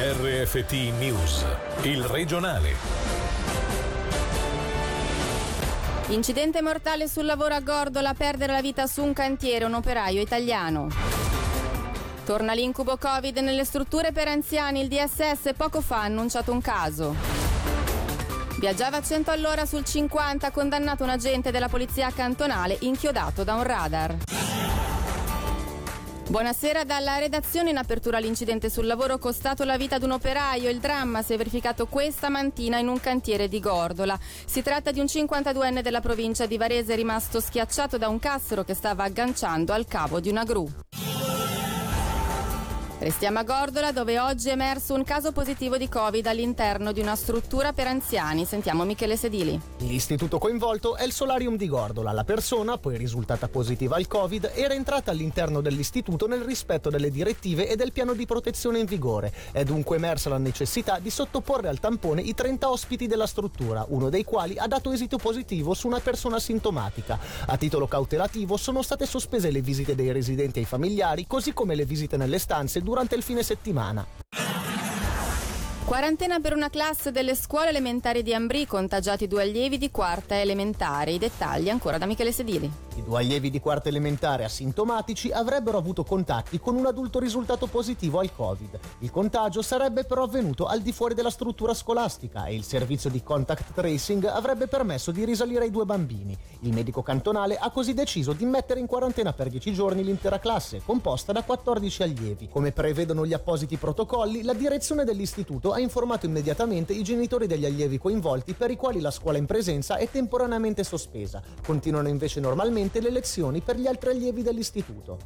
RFT News, il regionale. Incidente mortale sul lavoro a Gordola, perdere la vita su un cantiere un operaio italiano. Torna l'incubo Covid nelle strutture per anziani, il DSS poco fa ha annunciato un caso. Viaggiava a 100 all'ora sul 50, condannato un agente della polizia cantonale inchiodato da un radar. Buonasera dalla redazione. In apertura l'incidente sul lavoro costato la vita ad un operaio. Il dramma si è verificato questa mattina in un cantiere di Gordola. Si tratta di un 52enne della provincia di Varese rimasto schiacciato da un cassero che stava agganciando al cavo di una gru. Restiamo a Gordola, dove oggi è emerso un caso positivo di Covid all'interno di una struttura per anziani. Sentiamo Michele Sedili. L'istituto coinvolto è il Solarium di Gordola. La persona, poi risultata positiva al Covid, era entrata all'interno dell'istituto nel rispetto delle direttive e del piano di protezione in vigore. È dunque emersa la necessità di sottoporre al tampone i 30 ospiti della struttura, uno dei quali ha dato esito positivo su una persona sintomatica. A titolo cautelativo sono state sospese le visite dei residenti ai familiari, così come le visite nelle stanze durante il fine settimana. Quarantena per una classe delle scuole elementari di Ambrì, contagiati 2 allievi di quarta elementare. I dettagli ancora da Michele Sedili. I 2 allievi di quarta elementare asintomatici avrebbero avuto contatti con un adulto risultato positivo al Covid. Il contagio sarebbe però avvenuto al di fuori della struttura scolastica e il servizio di contact tracing avrebbe permesso di risalire ai 2 bambini. Il medico cantonale ha così deciso di mettere in quarantena per 10 giorni l'intera classe, composta da 14 allievi. Come prevedono gli appositi protocolli, la direzione dell'istituto ha informato immediatamente i genitori degli allievi coinvolti, per i quali la scuola in presenza è temporaneamente sospesa. Continuano invece normalmente le lezioni per gli altri allievi dell'istituto.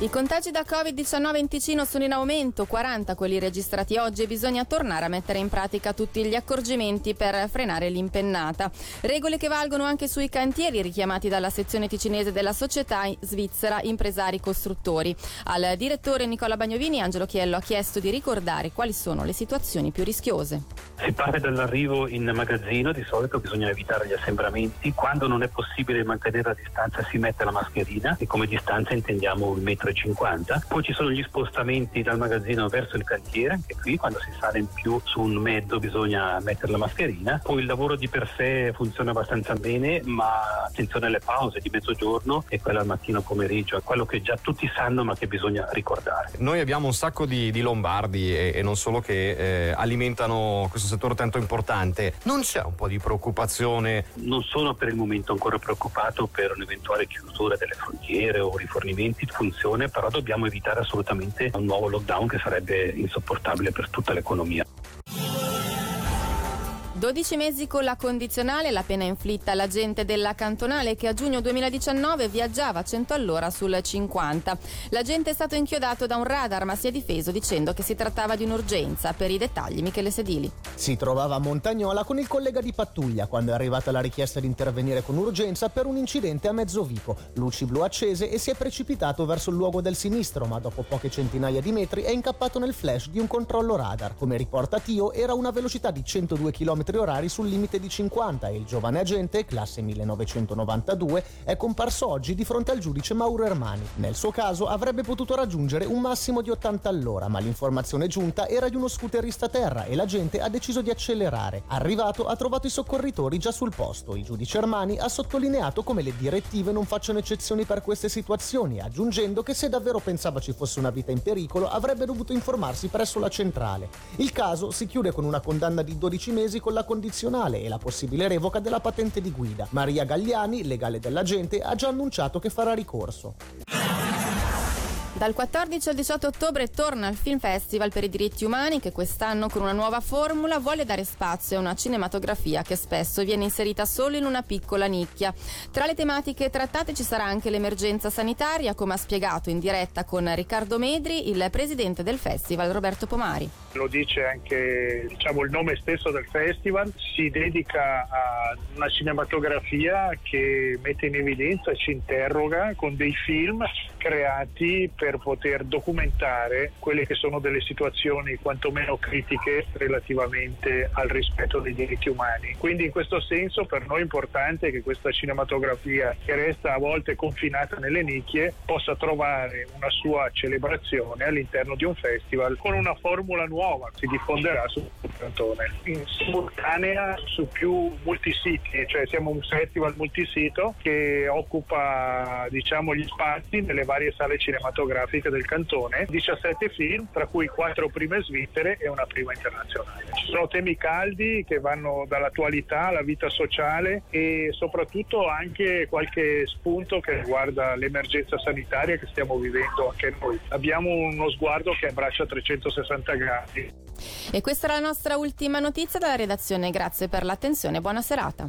I contagi da Covid-19 in Ticino sono in aumento, 40 quelli registrati oggi, e bisogna tornare a mettere in pratica tutti gli accorgimenti per frenare l'impennata. Regole che valgono anche sui cantieri richiamati dalla sezione ticinese della Società Svizzera Impresari Costruttori. Al direttore Nicola Bagnovini, Angelo Chiello ha chiesto di ricordare quali sono le situazioni più rischiose. Si parte dall'arrivo in magazzino, di solito bisogna evitare gli assembramenti. Quando non è possibile mantenere la distanza si mette la mascherina, e come distanza intendiamo un metro 50. Poi ci sono gli spostamenti dal magazzino verso il cantiere, anche qui quando si sale in più su un mezzo bisogna mettere la mascherina. Poi il lavoro di per sé funziona abbastanza bene, ma attenzione alle pause di mezzogiorno e quella al mattino pomeriggio, è quello che già tutti sanno ma che bisogna ricordare. Noi abbiamo un sacco di lombardi e non solo che alimentano questo settore tanto importante. Non c'è un po' di preoccupazione? Non sono per il momento ancora preoccupato per un'eventuale chiusura delle frontiere o rifornimenti, funziona, però dobbiamo evitare assolutamente un nuovo lockdown che sarebbe insopportabile per tutta l'economia. 12 mesi con la condizionale, la pena inflitta all'agente della cantonale che a giugno 2019 viaggiava a 100 all'ora sul 50. L'agente è stato inchiodato da un radar, ma si è difeso dicendo che si trattava di un'urgenza. Per i dettagli Michele Sedili. Si trovava a Montagnola con il collega di pattuglia quando è arrivata la richiesta di intervenire con urgenza per un incidente a Mezzovico. Luci blu accese e si è precipitato verso il luogo del sinistro, ma dopo poche centinaia di metri è incappato nel flash di un controllo radar. Come riporta Tio, era una velocità di 102 km orari sul limite di 50 e il giovane agente, classe 1992, è comparso oggi di fronte al giudice Mauro Ermani. Nel suo caso avrebbe potuto raggiungere un massimo di 80 all'ora, ma l'informazione giunta era di uno scooterista a terra e l'agente ha deciso di accelerare. Arrivato ha trovato i soccorritori già sul posto. Il giudice Ermani ha sottolineato come le direttive non facciano eccezioni per queste situazioni, aggiungendo che se davvero pensava ci fosse una vita in pericolo avrebbe dovuto informarsi presso la centrale. Il caso si chiude con una condanna di 12 mesi con la condizionale e la possibile revoca della patente di guida. Maria Galliani, legale dell'agente, ha già annunciato che farà ricorso. Dal 14 al 18 ottobre torna il Film Festival per i diritti umani, che quest'anno con una nuova formula vuole dare spazio a una cinematografia che spesso viene inserita solo in una piccola nicchia. Tra le tematiche trattate ci sarà anche l'emergenza sanitaria, come ha spiegato in diretta con Riccardo Medri il presidente del festival Roberto Pomari. Lo dice anche il nome stesso del festival, si dedica a una cinematografia che mette in evidenza e ci interroga con dei film creati per per poter documentare quelle che sono delle situazioni quantomeno critiche relativamente al rispetto dei diritti umani. Quindi in questo senso per noi è importante che questa cinematografia, che resta a volte confinata nelle nicchie, possa trovare una sua celebrazione all'interno di un festival con una formula nuova che si diffonderà sul cantone in simultanea su più multisiti, cioè siamo un festival multisito che occupa, diciamo, gli spazi nelle varie sale cinematografiche del cantone, 17 film, tra cui 4 prime svizzere e una prima internazionale. Ci sono temi caldi che vanno dall'attualità alla vita sociale e soprattutto anche qualche spunto che riguarda l'emergenza sanitaria che stiamo vivendo anche noi. Abbiamo uno sguardo che abbraccia 360 gradi. E questa è la nostra ultima notizia dalla redazione. Grazie per l'attenzione, buona serata.